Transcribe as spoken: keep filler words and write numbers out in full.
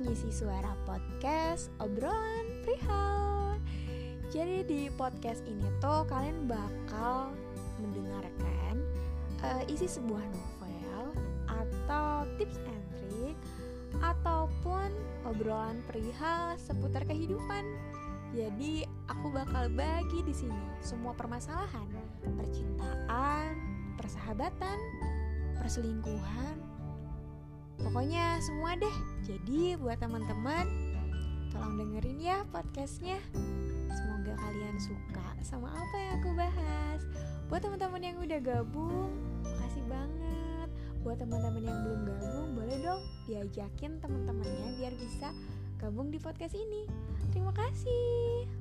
Mengisi Suara Podcast, obrolan perihal. Jadi di podcast ini tuh kalian bakal mendengarkan uh, isi sebuah novel atau tips and trick ataupun obrolan perihal seputar kehidupan. Jadi aku bakal bagi di sini semua permasalahan, percintaan, persahabatan, perselingkuhan. Pokoknya semua deh. Jadi buat teman-teman, tolong dengerin ya podcastnya. Semoga kalian suka sama apa yang aku bahas. Buat teman-teman yang udah gabung, makasih banget. Buat teman-teman yang belum gabung, boleh dong diajakin teman-temannya biar bisa gabung di podcast ini. Terima kasih.